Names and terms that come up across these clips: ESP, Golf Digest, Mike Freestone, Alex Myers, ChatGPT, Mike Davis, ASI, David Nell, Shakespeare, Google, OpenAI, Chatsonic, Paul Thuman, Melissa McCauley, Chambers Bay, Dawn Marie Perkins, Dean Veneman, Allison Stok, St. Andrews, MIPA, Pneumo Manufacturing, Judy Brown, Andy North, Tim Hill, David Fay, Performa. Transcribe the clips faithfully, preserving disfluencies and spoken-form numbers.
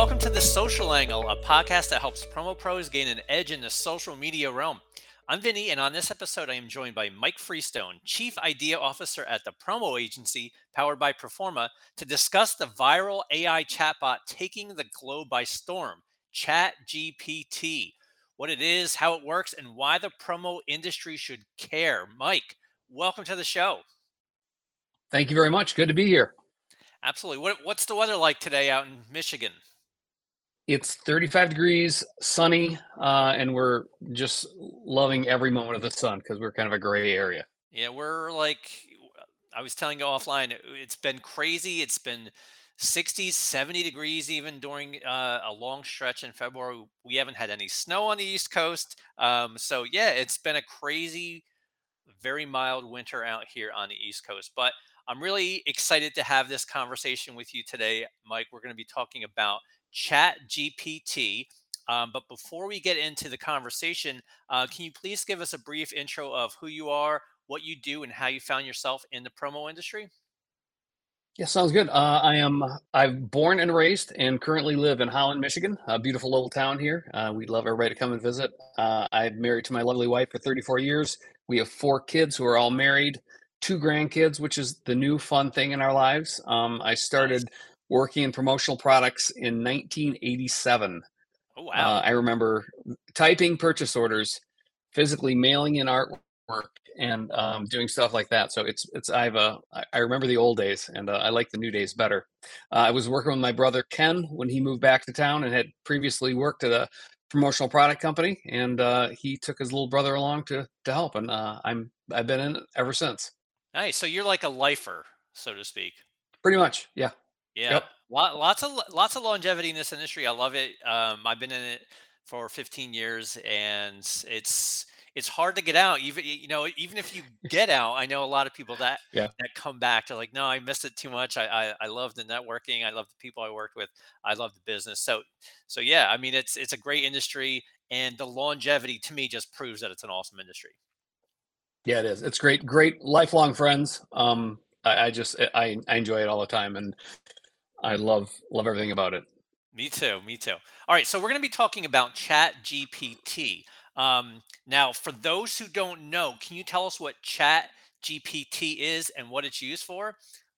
welcome to The Social Angle, a podcast that helps promo pros gain an edge in the social media realm. I'm Vinny, and on this episode, I am joined by Mike Freestone, Chief Idea Officer at the Promo Agency, powered by Performa, to discuss the viral A I chatbot taking the globe by storm, ChatGPT, what it is, how it works, and why the promo industry should care. Mike, welcome to the show. Thank you very much. Good to be here. Absolutely. What, what's the weather like today out in Michigan? It's thirty-five degrees, sunny, uh, and we're just loving every moment of the sun because we're kind of a gray area. Yeah, we're like, I was telling you offline, it's been crazy. It's been sixty, seventy degrees even during uh, a long stretch in February. We haven't had any snow on the East Coast. Um, so, yeah, it's been a crazy, very mild winter out here on the East Coast. But I'm really excited to have this conversation with you today, Mike. We're going to be talking about ChatGPT. Um, but before we get into the conversation, uh, can you please give us a brief intro of who you are, what you do, and how you found yourself in the promo industry? Yeah, sounds good. Uh, I am, I'm born and raised and currently live in Holland, Michigan, a beautiful little town here. Uh, we'd love everybody to come and visit. Uh, I'm married to my lovely wife for thirty-four years. We have four kids who are all married, two grandkids, which is the new fun thing in our lives. Um, I started working in promotional products in nineteen eighty-seven. Oh, wow. Uh, I remember typing purchase orders, physically mailing in artwork, and um, doing stuff like that. So it's, it's, I've, uh, I remember the old days, and uh, I like the new days better. Uh, I was working with my brother Ken when he moved back to town and had previously worked at a promotional product company. And uh, he took his little brother along to, to help. And uh, I'm, I've been in it ever since. Nice. So you're like a lifer, so to speak. Pretty much. Yeah. Yeah, yep. lots of lots of longevity in this industry. I love it. Um, I've been in it for fifteen years, and it's it's hard to get out. Even you know, even if you get out, I know a lot of people that yeah. that come back. They're like, no, I missed it too much. I, I I love the networking. I love the people I worked with. I love the business. So so yeah, I mean, it's it's a great industry, and the longevity to me just proves that it's an awesome industry. Yeah, it is. It's great. Great lifelong friends. Um, I, I just I I enjoy it all the time, and I love love everything about it. Me too. Me too. All right. So we're going to be talking about ChatGPT. Um, now, for those who don't know, can you tell us what ChatGPT is and what it's used for?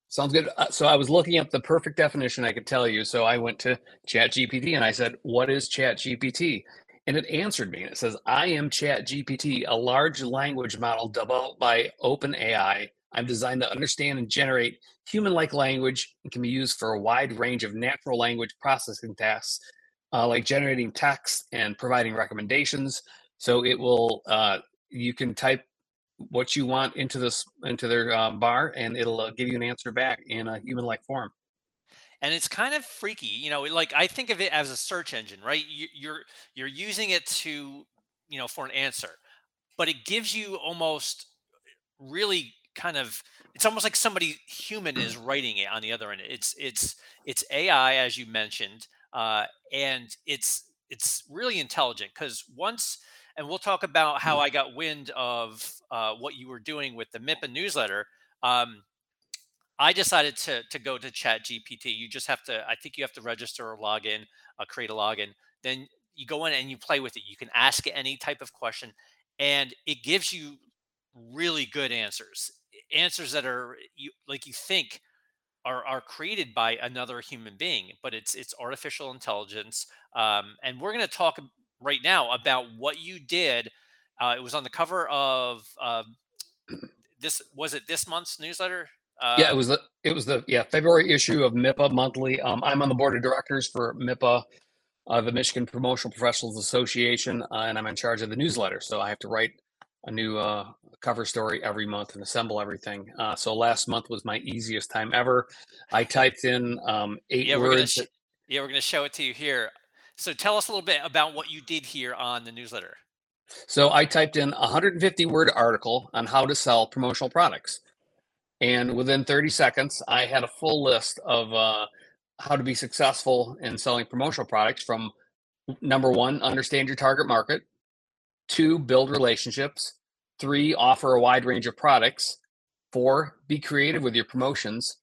Sounds good. Uh, so I was looking up the perfect definition I could tell you. So I went to ChatGPT and I said, what is ChatGPT? And it answered me. And it says, I am ChatGPT, a large language model developed by OpenAI. I'm designed to understand and generate human-like language and can be used for a wide range of natural language processing tasks, uh, like generating text and providing recommendations. So it will, uh, you can type what you want into this into their uh, bar, and it'll uh, give you an answer back in a human-like form. And it's kind of freaky, you know. Like I think of it as a search engine, right? You, you're you're using it to, you know, for an answer, but it gives you almost really. Kind of, it's almost like somebody human is writing it on the other end. It's it's it's A I, as you mentioned, uh, and it's it's really intelligent because once, and we'll talk about how I got wind of uh, what you were doing with the M I P A newsletter. Um, I decided to to go to ChatGPT. You just have to, I think you have to register or log in, uh, create a login. Then you go in and you play with it. You can ask it any type of question, and it gives you really good answers. Answers that are you, like you think are are created by another human being, but it's it's artificial intelligence. Um, and we're going to talk right now about what you did. Uh, it was on the cover of uh, this. Was it this month's newsletter? Uh, yeah, it was. The, it was the yeah February issue of M I P A Monthly. Um, I'm on the board of directors for M I P A, uh, the Michigan Promotional Professionals Association, uh, and I'm in charge of the newsletter. So I have to write a new uh, cover story every month and assemble everything. Uh, so last month was my easiest time ever. I typed in um, eight yeah, words. We're sh- that- yeah, we're going to show it to you here. So tell us a little bit about what you did here on the newsletter. So I typed in a one hundred fifty word article on how to sell promotional products. And within thirty seconds, I had a full list of uh, how to be successful in selling promotional products from number one, understand your target market. Two, build relationships. Three, offer a wide range of products. Four, be creative with your promotions.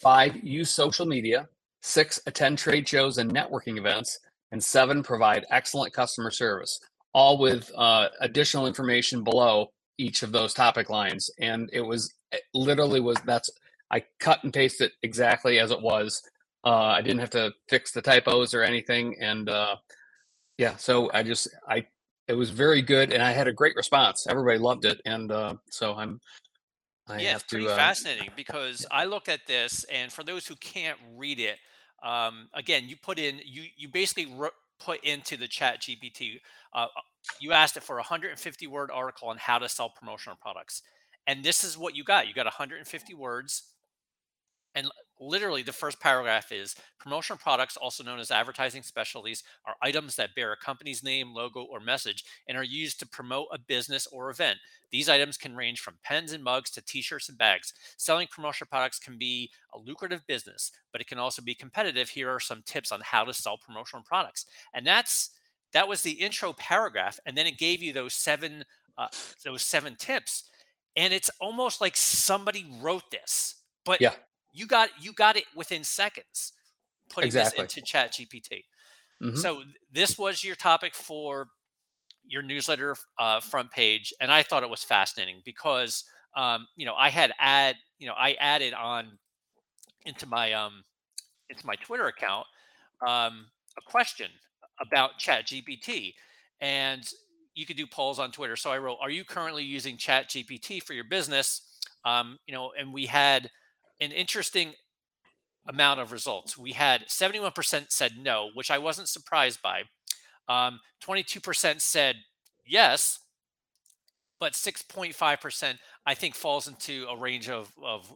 Five, use social media. six attend trade shows and networking events, and seven provide excellent customer service, all with uh, additional information below each of those topic lines. And it was it literally was that's I cut and pasted it exactly as it was. Uh, I didn't have to fix the typos or anything. And uh, yeah, so I just I it was very good, and I had a great response. Everybody loved it, and uh, so I'm. I yeah, it's pretty to, uh... fascinating, because I look at this, and for those who can't read it, um, again, you put in you you basically re- put into the Chat G P T. Uh, you asked it for a one hundred fifty word article on how to sell promotional products, and this is what you got. You got one hundred fifty words, and literally the first paragraph is: promotional products, also known as advertising specialties, are items that bear a company's name, logo, or message and are used to promote a business or event. These items can range from pens and mugs to t-shirts and bags. Selling promotional products can be a lucrative business, but it can also be competitive. Here are some tips on how to sell promotional products. And that's that was the intro paragraph, and then it gave you those seven uh, those seven tips, and it's almost like somebody wrote this, but yeah. You got you got it within seconds, putting exactly. this into Chat G P T. Mm-hmm. So this was your topic for your newsletter uh, front page, and I thought it was fascinating because um, you know I had add you know I added on into my um, into my Twitter account um, a question about Chat G P T, and you could do polls on Twitter. So I wrote, "Are you currently using Chat G P T for your business?" Um, you know, and we had an interesting amount of results. We had seventy-one percent said no, which I wasn't surprised by. Um, twenty-two percent said yes, but six point five percent I think falls into a range of, of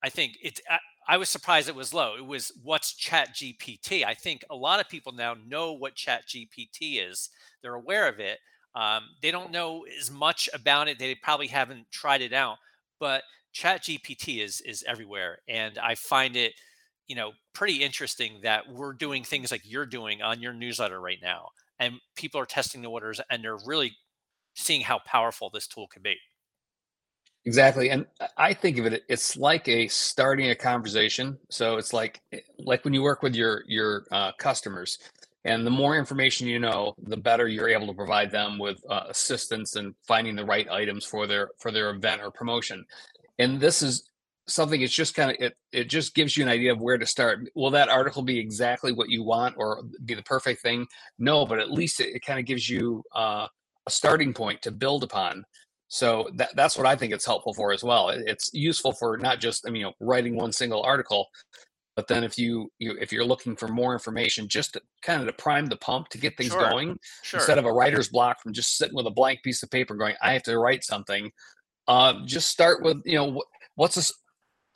I think it, I, I was surprised it was low. It was what's Chat G P T? I think a lot of people now know what Chat G P T is. They're aware of it. Um, they don't know as much about it. They probably haven't tried it out, but Chat G P T is is everywhere, and I find it, you know, pretty interesting that we're doing things like you're doing on your newsletter right now, and people are testing the waters, and they're really seeing how powerful this tool can be. Exactly, and I think of it, it's like a starting a conversation. So it's like like when you work with your your uh, customers, and the more information you know, the better you're able to provide them with uh, assistance in finding the right items for their for their event or promotion. And this is something, it's just kind of, it it just gives you an idea of where to start. Will that article be exactly what you want or be the perfect thing? No, but at least it, it kind of gives you uh, a starting point to build upon. So that, that's what I think it's helpful for as well. It, it's useful for not just, I mean, you know, writing one single article, but then if, you, you, if you're looking for more information, just to, kind of to prime the pump to get things sure. going, sure. instead of a writer's block from just sitting with a blank piece of paper going, I have to write something. Uh, just start with, you know, what's a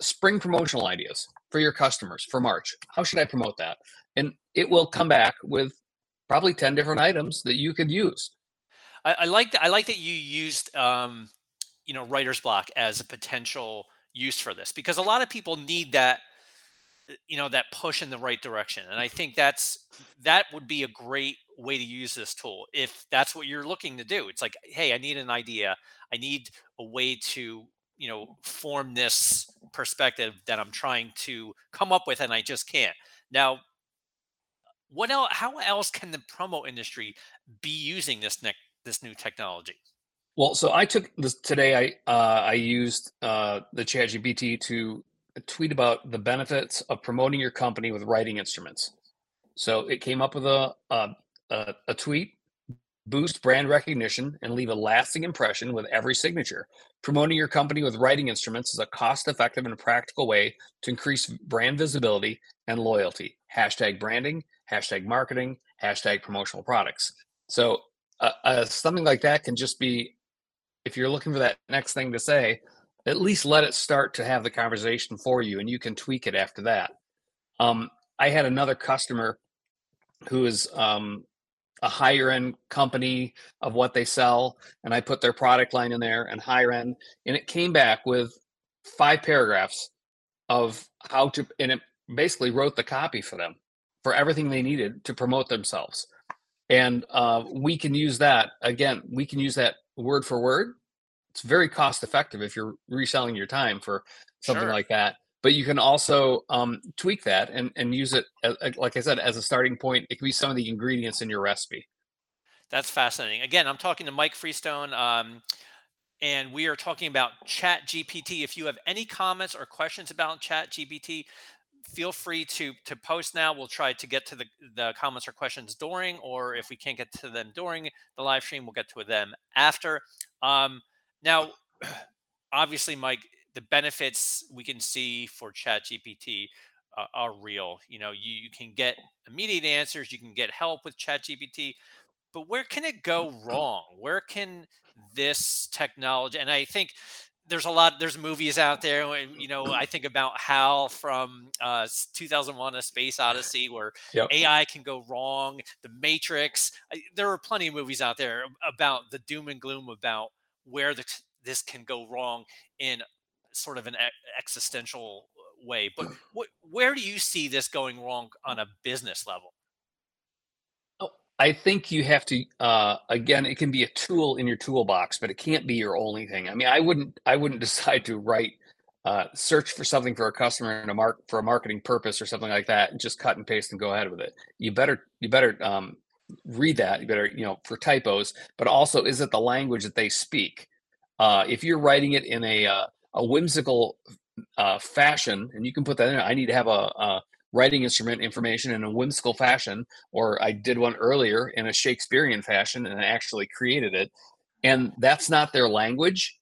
spring promotional ideas for your customers for March? How should I promote that? And it will come back with probably ten different items that you could use. I, I like that. I like that you used, um, you know, writer's block as a potential use for this, because a lot of people need that, you know, that push in the right direction. And I think that's, that would be a great way to use this tool if that's what you're looking to do. It's like, hey, I need an idea. I need a way to, you know, form this perspective that I'm trying to come up with, and I just can't. Now, what else, how else can the promo industry be using this ne- this new technology? Well, so I took this today. I uh, I used uh, the Chat G P T to tweet about the benefits of promoting your company with writing instruments. So it came up with a a, a tweet. Boost brand recognition and leave a lasting impression with every signature. Promoting your company with writing instruments is a cost-effective and practical way to increase brand visibility and loyalty. Hashtag branding, hashtag marketing, hashtag promotional products. So uh, uh, something like that can just be, if you're looking for that next thing to say, at least let it start to have the conversation for you, and you can tweak it after that. Um, I had another customer who is... Um, a higher end company of what they sell. And I put their product line in there and higher end, and it came back with five paragraphs of how to, and it basically wrote the copy for them for everything they needed to promote themselves. And uh, we can use that again, we can use that word for word. It's very cost effective if you're reselling your time for something sure. like that. But you can also um, tweak that and, and use it, as, like I said, as a starting point. It can be some of the ingredients in your recipe. That's fascinating. Again, I'm talking to Mike Freestone, um, and we are talking about ChatGPT. If you have any comments or questions about ChatGPT, feel free to to post now. We'll try to get to the, the comments or questions during, or if we can't get to them during the live stream, we'll get to them after. Um, now, obviously, Mike, the benefits we can see for ChatGPT uh, are real. You know, you, you can get immediate answers. You can get help with ChatGPT. But where can it go wrong? Where can this technology? And I think there's a lot. There's movies out there. You know, I think about Hal from uh, two thousand one: A Space Odyssey, where yep. A I can go wrong. The Matrix. I, there are plenty of movies out there about the doom and gloom about where the, this can go wrong in sort of an existential way. But wh- where do you see this going wrong on a business level? Oh, I think you have to, uh, again, it can be a tool in your toolbox, but it can't be your only thing. I mean, I wouldn't, I wouldn't decide to write, uh, search for something for a customer and a mark for a marketing purpose or something like that, and just cut and paste and go ahead with it. You better, you better, um, read that. You better, you know, for typos, but also, is it the language that they speak? Uh, if you're writing it in a, uh, a whimsical uh, fashion, and you can put that in. I need to have a, a writing instrument information in a whimsical fashion, or I did one earlier in a Shakespearean fashion and I actually created it. And that's not their language.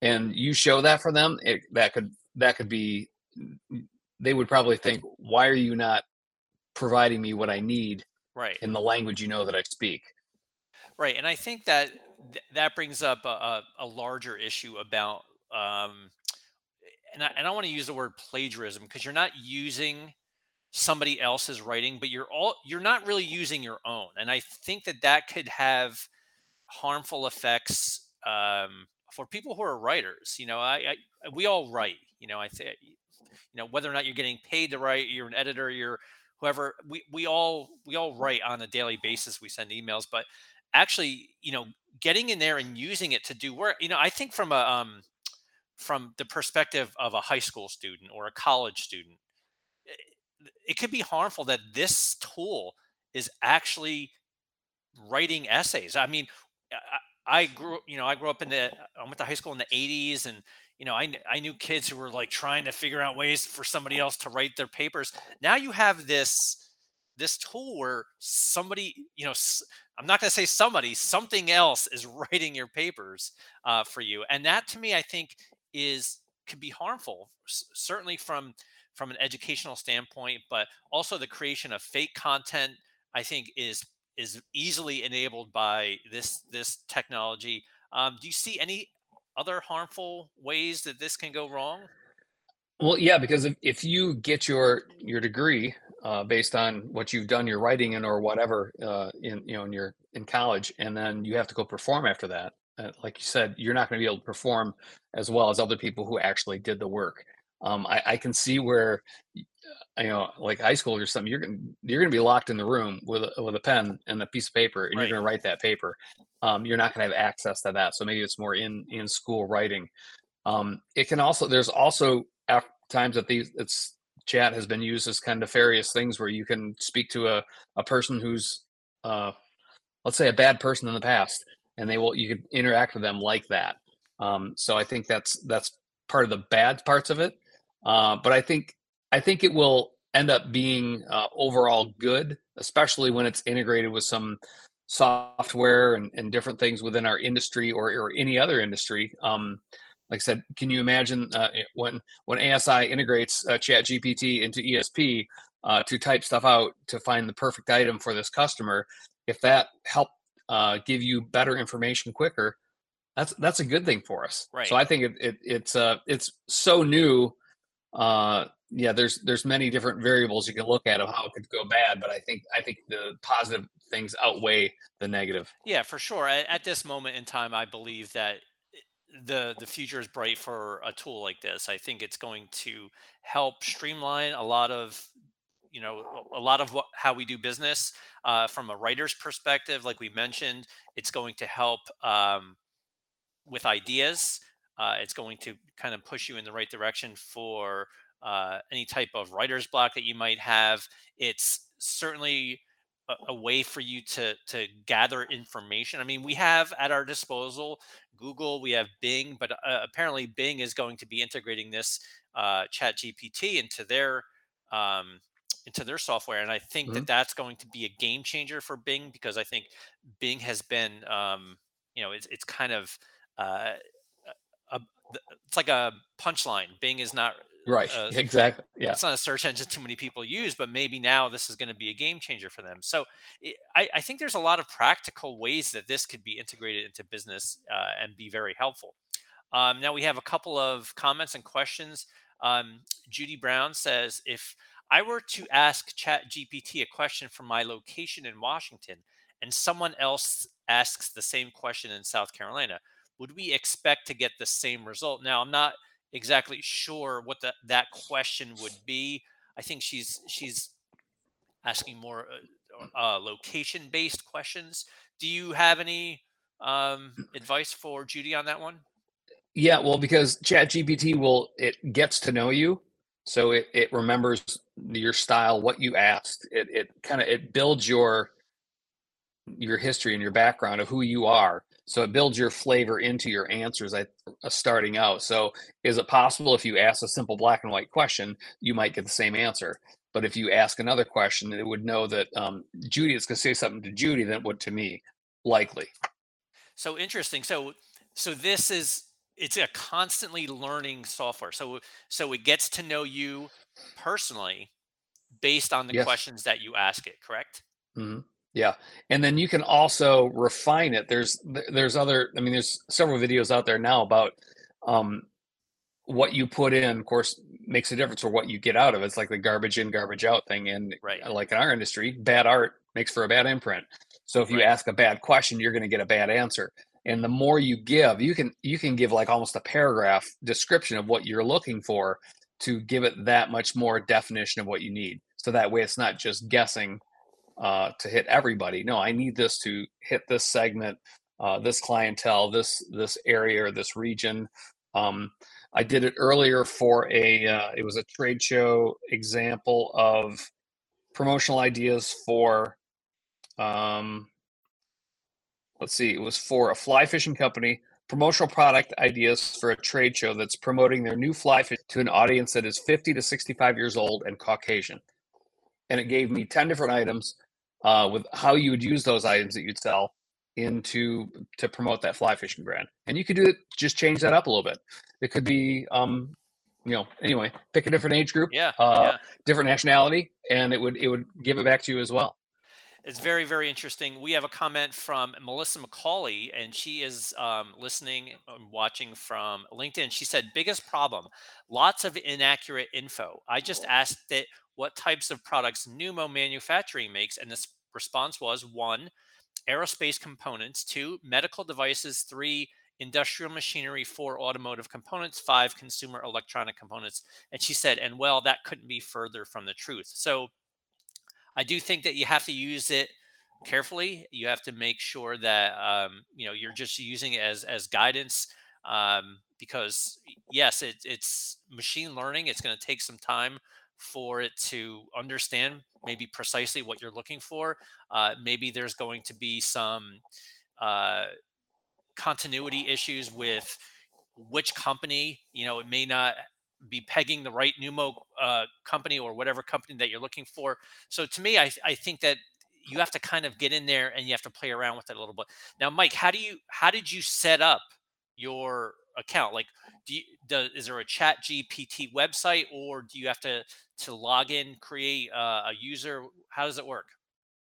And you show that for them, it, that could that could be, they would probably think, why are you not providing me what I need right. in the language you know that I speak? Right, and I think that th- that brings up a, a, a larger issue about Um, and I, I don't want to use the word plagiarism, because you're not using somebody else's writing, but you're all you're not really using your own. And I think that that could have harmful effects um, for people who are writers. You know, I, I we all write. You know, I think you know whether or not you're getting paid to write, you're an editor, you're whoever. We we all we all write on a daily basis. We send emails, but actually, you know, getting in there and using it to do work. You know, I think from a um, from the perspective of a high school student or a college student, it could be harmful that this tool is actually writing essays. I mean, I, I grew, you know, I grew up in the, I went to high school in the eighties, and, you know, I, I knew kids who were like trying to figure out ways for somebody else to write their papers. Now you have this, this tool where somebody, you know, I'm not going to say somebody, something else is writing your papers uh, for you. And that, to me, I think, is could be harmful, certainly from from an educational standpoint, but also the creation of fake content, I think, is is easily enabled by this this technology. Um, do you see any other harmful ways that this can go wrong? Well, yeah, because if, if you get your your degree uh, based on what you've done, your writing in or whatever uh, in you know in your in college, and then you have to go perform after that. Like you said, you're not going to be able to perform as well as other people who actually did the work. Um, I, I can see where, you know, like high school or something, you're going you're going to be locked in the room with a, with a pen and a piece of paper, and right. you're going to write that paper. Um, you're not going to have access to that, so maybe it's more in in school writing. Um, it can also there's also times that these it's chat has been used as kind of nefarious things where you can speak to a a person who's uh, let's say a bad person in the past. And they will. You can interact with them like that. Um, so I think that's that's part of the bad parts of it. Uh, but I think I think it will end up being uh, overall good, especially when it's integrated with some software and, and different things within our industry or, or any other industry. Um, like I said, can you imagine uh, when when A S I integrates uh, ChatGPT into E S P uh, to type stuff out to find the perfect item for this customer? If that helped. Uh, give you better information quicker. That's that's a good thing for us. Right. So I think it, it it's uh it's so new. Uh, yeah, there's there's many different variables you can look at of how it could go bad, but I think I think the positive things outweigh the negative. Yeah, for sure. At, at this moment in time, I believe that the the future is bright for a tool like this. I think it's going to help streamline a lot of. You know, a lot of what, how we do business uh, from a writer's perspective, like we mentioned, it's going to help um, with ideas. Uh, it's going to kind of push you in the right direction for uh, any type of writer's block that you might have. It's certainly a, a way for you to to gather information. I mean, we have at our disposal Google, we have Bing, but uh, apparently Bing is going to be integrating this uh, ChatGPT into their um, into their software, and I think mm-hmm. that that's going to be a game changer for Bing, because I think Bing has been, um, you know, it's it's kind of uh, a, it's like a punchline. Bing is not right, uh, exactly. Yeah, it's not a search engine too many people use, but maybe now this is going to be a game changer for them. So it, I, I think there's a lot of practical ways that this could be integrated into business uh, and be very helpful. Um, now we have a couple of comments and questions. Um, Judy Brown says, if I were to ask ChatGPT a question from my location in Washington and someone else asks the same question in South Carolina, would we expect to get the same result? Now, I'm not exactly sure what the, that question would be. I think she's she's asking more uh, uh, location-based questions. Do you have any um, advice for Judy on that one? Yeah, well, because ChatGPT will, it gets to know you. So it, it remembers your style, what you asked. It it kind of it builds your your history and your background of who you are. So it builds your flavor into your answers at, uh, starting out. So is it possible if you ask a simple black and white question, you might get the same answer? But if you ask another question, it would know that um, Judy is going to say something to Judy than it would to me, likely. So interesting. So so this is. It's a constantly learning software. So so it gets to know you personally based on the yes. questions that you ask it, correct? Mm-hmm. Yeah. And then you can also refine it. There's there's other, I mean, there's several videos out there now about um, what you put in, of course, makes a difference for what you get out of it. It's like the garbage in, garbage out thing. And right. like in our industry, bad art makes for a bad imprint. So if you right. ask a bad question, you're going to get a bad answer. And the more you give, you can you can give like almost a paragraph description of what you're looking for to give it that much more definition of what you need. So that way it's not just guessing uh, to hit everybody. No, I need this to hit this segment, uh, this clientele, this this area, or this region. Um, I did it earlier for a, uh, it was a trade show example of promotional ideas for, um, let's see, it was for a fly fishing company, promotional product ideas for a trade show that's promoting their new fly fish to an audience that is fifty to sixty-five years old and Caucasian. And it gave me ten different items uh, with how you would use those items that you'd sell into to promote that fly fishing brand. And you could do it, just change that up a little bit. It could be, um, you know, anyway, pick a different age group, yeah, uh, yeah. different nationality, and it would it would give it back to you as well. It's very, very interesting. We have a comment from Melissa McCauley, and she is um, listening and watching from LinkedIn. She said, biggest problem, lots of inaccurate info. I just asked it what types of products Pneumo Manufacturing makes, and this response was, one, aerospace components, two, medical devices, three, industrial machinery, four, automotive components, five, consumer electronic components. And she said, and well, that couldn't be further from the truth. So I do think that you have to use it carefully. You have to make sure that um, you know, you're just using it as as guidance, um, because yes, it, it's machine learning. It's going to take some time for it to understand maybe precisely what you're looking for. Uh, maybe there's going to be some uh, continuity issues with which company. You know, it may not be pegging the right Pneumo uh, company or whatever company that you're looking for. So to me, I, I think that you have to kind of get in there and you have to play around with it a little bit. Now, Mike, how do you, how did you set up your account? Like, do you, do, is there a ChatGPT website, or do you have to, to log in, create a, a user? How does it work?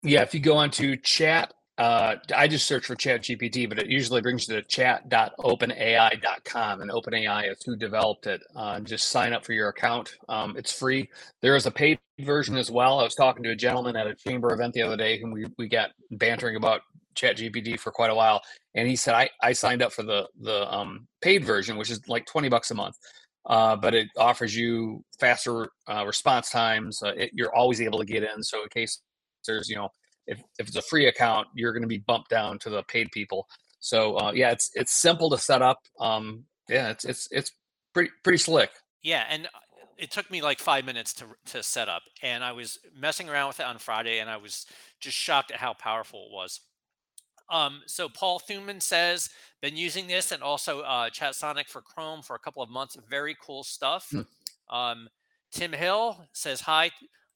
Yeah. If you go on to chat, uh, I just search for ChatGPT, but it usually brings you to chat dot open A I dot com, and OpenAI is who developed it. Uh, just sign up for your account. Um, it's free. There is a paid version as well. I was talking to a gentleman at a chamber event the other day, and we, we got bantering about ChatGPT for quite a while. And he said, I, I signed up for the, the um, paid version, which is like twenty bucks a month. Uh, but it offers you faster uh, response times. Uh, it, you're always able to get in. So in case there's, you know, If, if it's a free account, you're going to be bumped down to the paid people. So uh, yeah, it's it's simple to set up. Um, yeah, it's it's it's pretty pretty slick. Yeah, and it took me like five minutes to to set up, and I was messing around with it on Friday, and I was just shocked at how powerful it was. Um, so Paul Thuman says, been using this and also uh, Chatsonic for Chrome for a couple of months. Very cool stuff. Hmm. Um, Tim Hill says hi,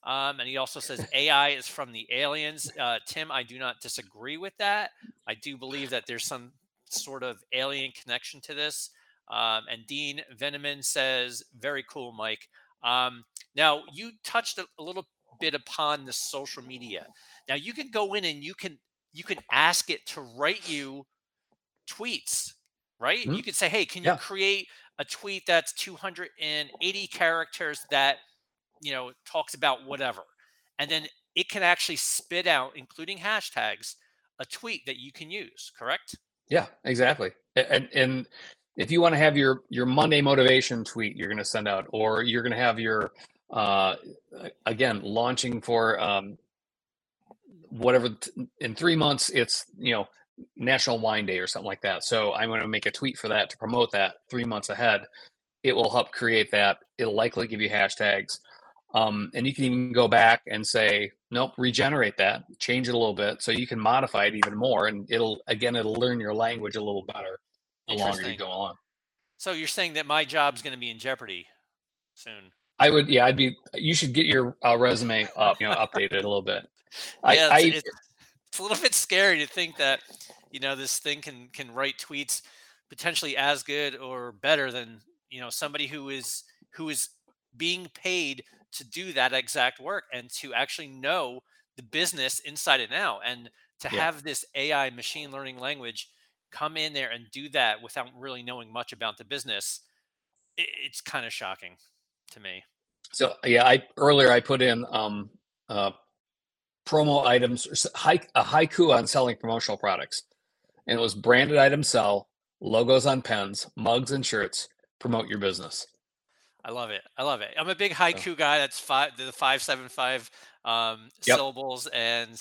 um, and he also says A I is from the aliens. Uh, Tim, I do not disagree with that. I do believe that there's some sort of alien connection to this. Um, and Dean Veneman says, very cool, Mike. Um, now, you touched a, a little bit upon the social media. Now, you can go in and you can you can ask it to write you tweets, right? Mm-hmm. You could say, hey, can you yeah. create a tweet that's two hundred eighty characters that, you know, talks about whatever. And then it can actually spit out, including hashtags, a tweet that you can use, correct? Yeah, exactly. And and if you want to have your your Monday motivation tweet, you're going to send out, or you're going to have your uh, again launching for um, whatever t- in three months. It's you know National Wine Day or something like that. So I'm going to make a tweet for that to promote that three months ahead. It will help create that. It'll likely give you hashtags, um, and you can even go back and say, nope, regenerate that, change it a little bit, so you can modify it even more, and it'll again it'll learn your language a little better. The longer you go along. So you're saying that my job's going to be in jeopardy soon. I would, yeah, I'd be. You should get your uh, resume up, you know, updated a little bit. I, yeah, it's, I, it's, it's a little bit scary to think that, you know, this thing can can write tweets potentially as good or better than you know somebody who is who is being paid to do that exact work and to actually know the business inside and out, and to yeah. have this A I machine learning language come in there and do that without really knowing much about the business. It's kind of shocking to me. So yeah, I earlier I put in um, uh, promo items, a haiku on selling promotional products, and it was branded items sell, logos on pens, mugs and shirts, promote your business. I love it. I love it. I'm a big haiku guy. That's five, the five seven five um, yep. syllables, and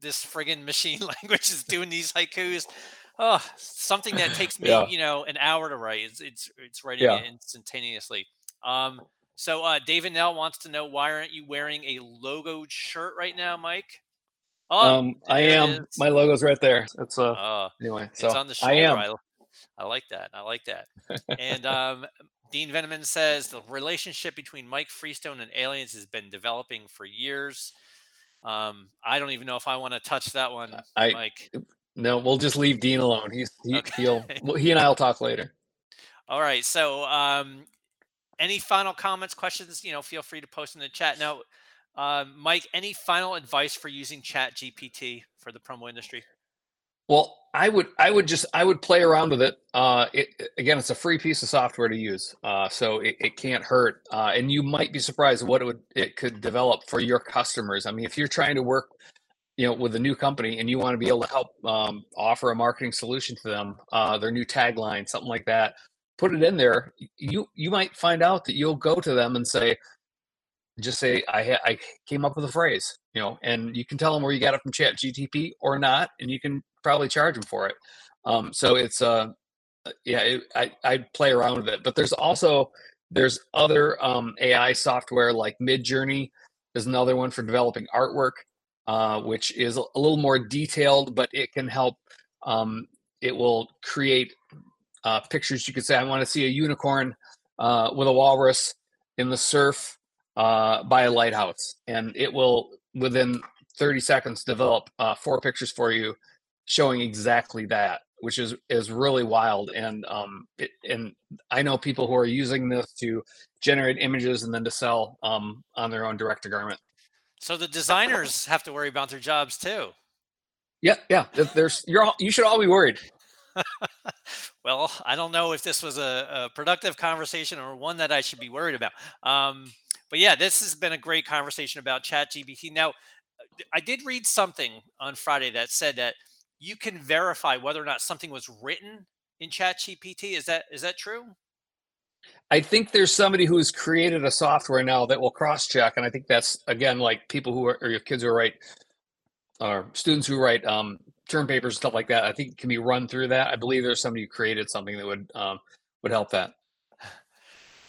this friggin' machine language is doing these haikus. Oh, something that takes me, yeah. you know, an hour to write. It's it's, it's writing yeah. it instantaneously. Um, so uh, David Nell wants to know, why aren't you wearing a logoed shirt right now, Mike? Oh, um, I am. My logo's right there. It's uh, uh anyway. So it's on the shoulder. I am. I, I like that. I like that. And um, Dean Veneman says the relationship between Mike Freestone and aliens has been developing for years. Um, I don't even know if I want to touch that one, I, Mike. No, we'll just leave Dean alone. He's he, okay. he'll he and I'll talk later. All right. So, um, any final comments, questions? You know, feel free to post in the chat. Now, um, Mike, any final advice for using ChatGPT for the promo industry? Well, I would I would just I would play around with it. Uh, it again, it's a free piece of software to use, uh, so it, it can't hurt. Uh, and you might be surprised what it would it could develop for your customers. I mean, if you're trying to work, you know, with a new company and you want to be able to help um, offer a marketing solution to them, uh, their new tagline, something like that, put it in there. You you might find out that you'll go to them and say, just say, I ha- I came up with a phrase, you know, and you can tell them where you got it from ChatGPT or not, and you can probably charge them for it. Um, so it's, uh, yeah, it, I I play around with it. But there's also, there's other um, A I software like Midjourney is another one for developing artwork, uh, which is a little more detailed, but it can help. Um, it will create uh, pictures. You could say, I want to see a unicorn uh, with a walrus in the surf uh, by a lighthouse, and it will within thirty seconds develop uh, four pictures for you showing exactly that, which is, is really wild. And, um, it, and I know people who are using this to generate images and then to sell, um, on their own direct to garment. So the designers have to worry about their jobs too. Yeah. Yeah. There's, you're all, you should all be worried. Well, I don't know if this was a, a productive conversation or one that I should be worried about. Um, But yeah, this has been a great conversation about ChatGPT. Now, I did read something on Friday that said that you can verify whether or not something was written in ChatGPT. Is that is that true? I think there's somebody who's created a software now that will cross-check, and I think that's again like people who are or your kids who write or students who write um, term papers and stuff like that. I think it can be run through that. I believe there's somebody who created something that would um, would help that.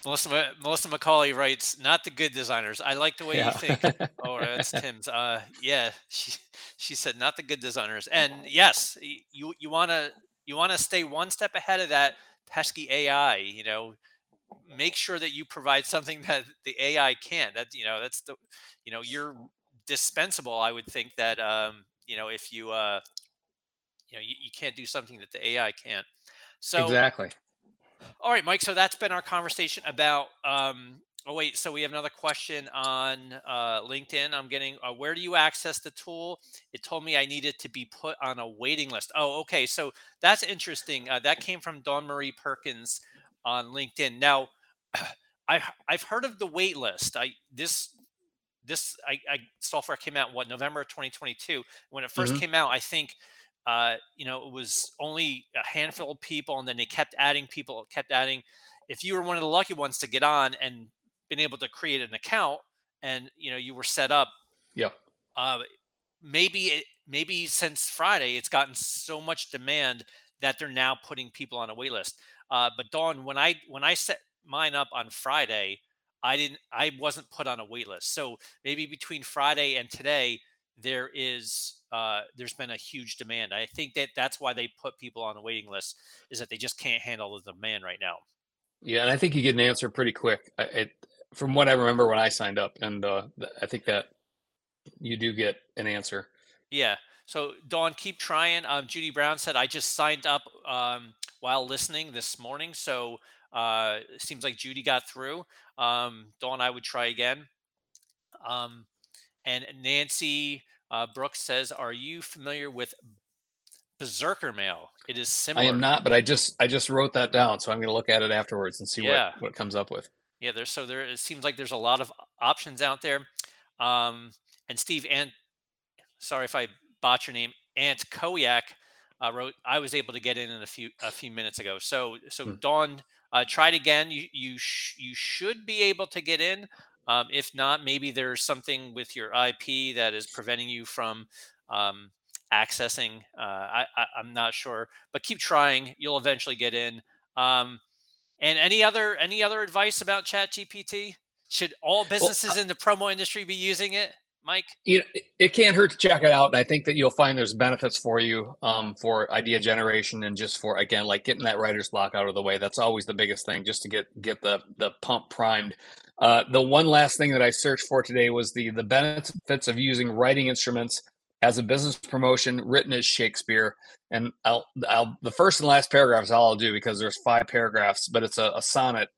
Melissa, Melissa McCauley writes, "Not the good designers. I like the way yeah. you think." Oh, that's Tim's. Uh, yeah, she she said, "Not the good designers." And yes, you you wanna you wanna stay one step ahead of that pesky A I. You know, make sure that you provide something that the A I can't. That you know, that's the you know, you're dispensable. I would think that um, you know, if you uh, you know, you, you can't do something that the A I can't. So exactly. All right, Mike. So that's been our conversation about. Um, oh wait, so we have another question on uh, LinkedIn. I'm getting. Uh, where do you access the tool? It told me I needed to be put on a waiting list. Oh, okay. So that's interesting. Uh, that came from Dawn Marie Perkins on LinkedIn. Now, I I've heard of the wait list. I this this I, I software came out in what November of twenty twenty-two. When it first mm-hmm. came out, I think. Uh, you know, it was only a handful of people, and then they kept adding people, kept adding. If you were one of the lucky ones to get on and been able to create an account, and you know you were set up, yeah. Uh, maybe it, maybe since Friday, it's gotten so much demand that they're now putting people on a wait list. Uh, but Dawn, when I when I set mine up on Friday, I didn't, I wasn't put on a wait list. So maybe between Friday and today, there is. Uh, there's been a huge demand. I think that that's why they put people on the waiting list, is that they just can't handle the demand right now. Yeah, and I think you get an answer pretty quick. I, it, from what I remember when I signed up, and uh, I think that you do get an answer. Yeah. So Dawn, keep trying. Um, Judy Brown said, "I just signed up um, while listening this morning, so uh, it seems like Judy got through." Um, Dawn, I would try again. Um, and Nancy. Uh, Brooks says, "Are you familiar with Berserker Mail? It is similar." I am not, but I just I just wrote that down, so I'm going to look at it afterwards and see yeah. what, what comes up with. Yeah, there's so there. It seems like there's a lot of options out there. Um, and Steve Ant, sorry if I botch your name, Ant Koyak uh, wrote, "I was able to get in in a few a few minutes ago." So so hmm. Dawn, uh, try it again. You you sh- you should be able to get in. Um, if not, maybe there's something with your I P that is preventing you from um, accessing. Uh, I, I, I'm not sure, but keep trying. You'll eventually get in. Um, and any other any other advice about ChatGPT? Should all businesses well, I, in the promo industry be using it, Mike? You know, it, it can't hurt to check it out, and I think that you'll find there's benefits for you um, for idea generation and just for again, like getting that writer's block out of the way. That's always the biggest thing, just to get get the the pump primed. Uh, the one last thing that I searched for today was the the benefits of using writing instruments as a business promotion written as Shakespeare. And I'll, I'll the first and last paragraph is all I'll do because there's five paragraphs, but it's a, a sonnet.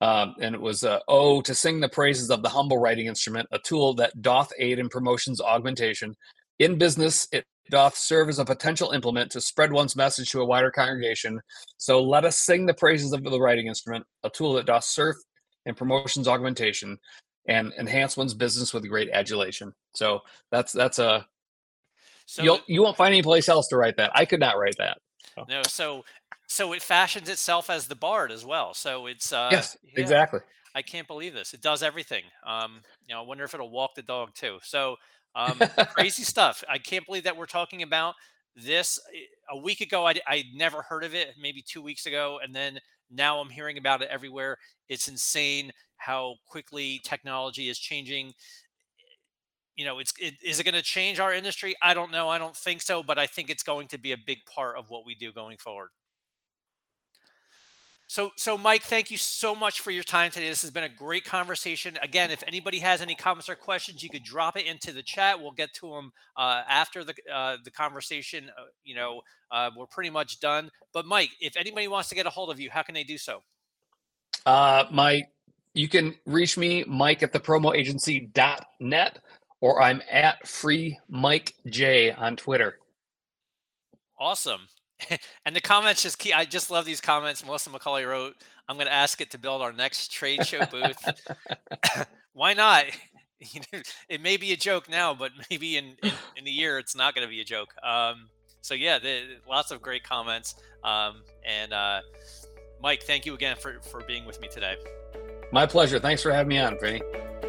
Um, and it was, uh, "Oh, to sing the praises of the humble writing instrument, a tool that doth aid in promotion's augmentation. In business, it doth serve as a potential implement to spread one's message to a wider congregation. So let us sing the praises of the writing instrument, a tool that doth serve and promotions augmentation and enhance one's business with great adulation." So that's, that's a, so you'll, you won't find any place else to write that. I could not write that. So. No. So, so it fashions itself as the bard as well. So it's, uh, yes, yeah, exactly. I can't believe this. It does everything. Um, you know, I wonder if it'll walk the dog too. So, um, crazy stuff. I can't believe that we're talking about this a week ago. I, I never heard of it, maybe two weeks ago. And then, now I'm hearing about it everywhere. It's insane how quickly technology is changing. You know, it's it, is it going to change our industry? I don't know. I don't think so, but I think it's going to be a big part of what we do going forward. So, so Mike, thank you so much for your time today. This has been a great conversation. Again, if anybody has any comments or questions, you could drop it into the chat. We'll get to them uh, after the uh, the conversation. Uh, you know, uh, we're pretty much done. But Mike, if anybody wants to get a hold of you, how can they do so? Uh, my, you can reach me, Mike at the promo agency dot net, or I'm at Free Mike J on Twitter. Awesome. And the comments just keep, I just love these comments. Melissa McCauley wrote, "I'm going to ask it to build our next trade show booth." Why not? It may be a joke now, but maybe in, in, in a year, it's not going to be a joke. Um, so yeah, the, lots of great comments. Um, and uh, Mike, thank you again for, for being with me today. My pleasure. Thanks for having me on, Vinny.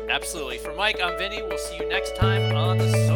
Absolutely. For Mike, I'm Vinny. We'll see you next time on the